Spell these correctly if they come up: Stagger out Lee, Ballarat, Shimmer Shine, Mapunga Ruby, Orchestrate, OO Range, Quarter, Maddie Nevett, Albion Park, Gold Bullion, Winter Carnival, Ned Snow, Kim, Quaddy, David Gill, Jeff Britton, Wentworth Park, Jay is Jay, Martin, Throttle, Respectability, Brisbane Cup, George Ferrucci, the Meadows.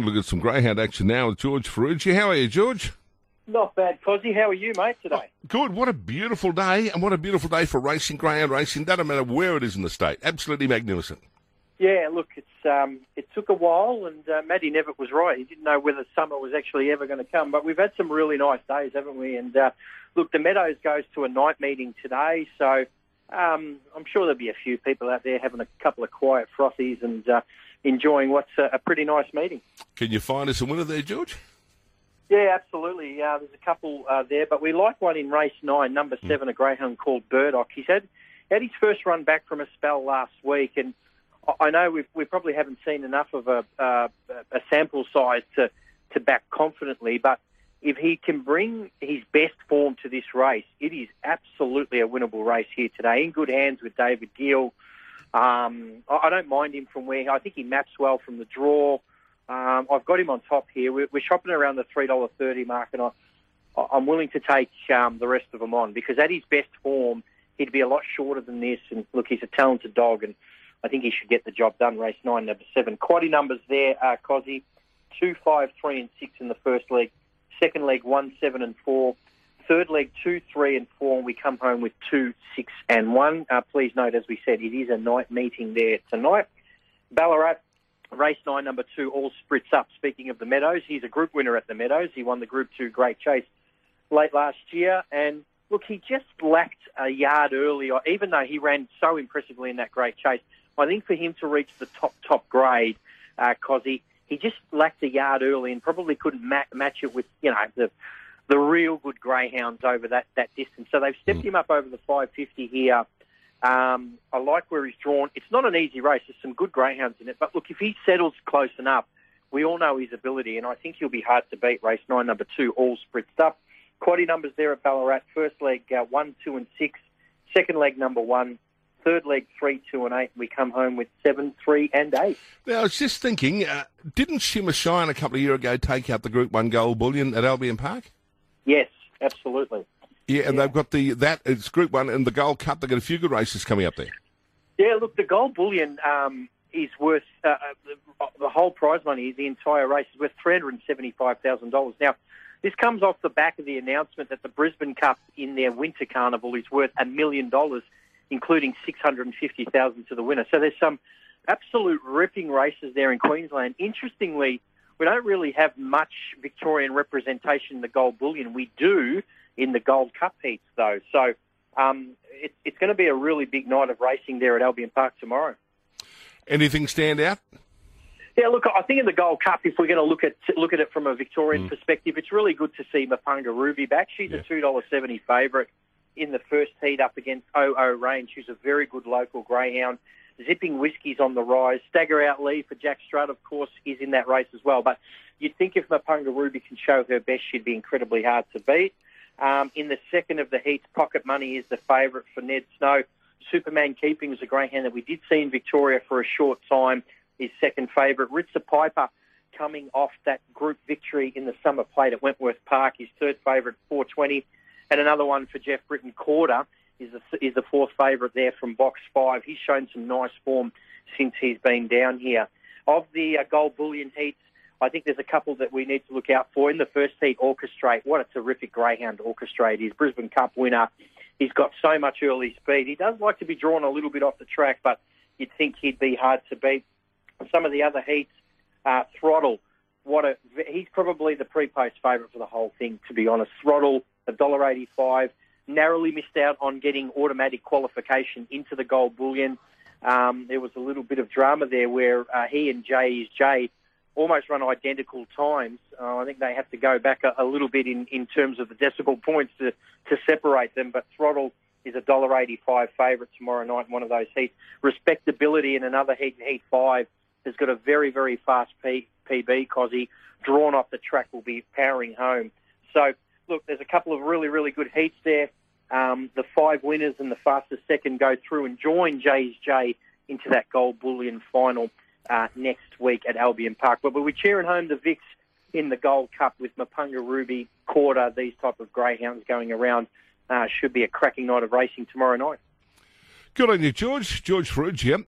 Look at some greyhound action now with George Ferrucci. How are you, George? Not bad, Cozzy. How are you, mate, today? Oh, good. What a beautiful day, and what a beautiful day for racing, greyhound racing. Doesn't matter where it is in the state. Absolutely magnificent. Yeah, look, it took a while, and Maddie Nevett was right. He didn't know whether summer was actually ever going to come, but we've had some really nice days, haven't we? And, look, the Meadows goes to a night meeting today, so I'm sure there'll be a few people out there having a couple of quiet frothies and enjoying what's a pretty nice meeting. Can you find us a winner there, George? Yeah, absolutely. There's a couple there, but we like one in race 9, number 7, a greyhound called Burdock. He's had his first run back from a spell last week, and I know we probably haven't seen enough of a sample size to back confidently, but if he can bring his best form to this race, it is absolutely a winnable race here today. In good hands with David Gill. I don't mind him from where. I think he maps well from the draw. I've got him on top here. We're shopping around the $3.30 mark, and I'm willing to take the rest of them on because at his best form, he'd be a lot shorter than this. And, look, he's a talented dog, and I think he should get the job done, race 9, number 7. Quaddy numbers there, Cozzy, 2, 5, 3 and 6 in the first leg. Second leg, 1, 7 and 4. Third leg, 2, 3 and 4. And we come home with 2, 6 and 1. Please note, as we said, it is a night meeting there tonight. Ballarat, race 9, number 2, all sprits up. Speaking of the Meadows, he's a group winner at the Meadows. He won the Group 2 Great Chase late last year. And, look, he just lacked a yard early, even though he ran so impressively in that Great Chase. I think for him to reach the top grade, Cozzy, he just lacked a yard early and probably couldn't match it with, you know, the real good greyhounds over that distance. So they've stepped him up over the 550 here. I like where he's drawn. It's not an easy race. There's some good greyhounds in it. But, look, if he settles close enough, we all know his ability, and I think he'll be hard to beat. Race 9, number 2, all spritzed up. Quaddy numbers there at Ballarat. First leg, 1, 2 and 6. Second leg, number 1. Third leg, 3, 2 and 8. We come home with 7, 3 and 8. Now, I was just thinking, didn't Shimmer Shine a couple of years ago take out the Group 1 Gold Bullion at Albion Park? Yes, absolutely. Yeah, and they've got it's Group 1 and the Gold Cup. They've got a few good races coming up there. Yeah, look, the Gold Bullion is worth, the whole prize money, the entire race is worth $375,000. Now, this comes off the back of the announcement that the Brisbane Cup in their Winter Carnival is worth $1 million, including $650,000 to the winner. So there's some absolute ripping races there in Queensland. Interestingly, we don't really have much Victorian representation in the Gold Bullion. We do in the Gold Cup heats, though. So it's going to be a really big night of racing there at Albion Park tomorrow. Anything stand out? Yeah, look, I think in the Gold Cup, if we're going to look at it from a Victorian perspective, it's really good to see Mapunga Ruby back. She's a $2.70 favourite in the first heat up against OO Range, who's a very good local greyhound. Zipping Whiskey's on the rise. Stagger Out Lee for Jack Strutt, of course, is in that race as well. But you'd think if Mapunga Ruby can show her best, she'd be incredibly hard to beat. In the second of the heats, Pocket Money is the favourite for Ned Snow. Superman Keeping is a greyhound that we did see in Victoria for a short time, his second favourite. Ritzer Piper, coming off that group victory in the Summer Plate at Wentworth Park, his third favourite, 420. And another one for Jeff Britton, Quarter, is the fourth favourite there from Box 5. He's shown some nice form since he's been down here. Of the Gold Bullion heats, I think there's a couple that we need to look out for. In the first heat, Orchestrate. What a terrific greyhound Orchestrate is. Brisbane Cup winner. He's got so much early speed. He does like to be drawn a little bit off the track, but you'd think he'd be hard to beat. Some of the other heats, Throttle. He's probably the pre-post favourite for the whole thing, to be honest. Throttle, $1.85, narrowly missed out on getting automatic qualification into the Gold Bullion. There was a little bit of drama there where he and Jay is Jay almost run identical times. I think they have to go back a little bit in terms of the decimal points to separate them, but Throttle is a $1.85 favourite tomorrow night in one of those heats. Respectability in another heat, in Heat 5, has got a very, very fast PB, Cozzy. Drawn off the track will be powering home. So, look, there's a couple of really, really good heats there. The five winners and the fastest second go through and join Jay is Jay into that Gold Bullion final next week at Albion Park. But we're cheering home the Vicks in the Gold Cup with Mapunga Ruby, Quarter, these type of greyhounds going around. Should be a cracking night of racing tomorrow night. Good on you, George. George Ferrucci.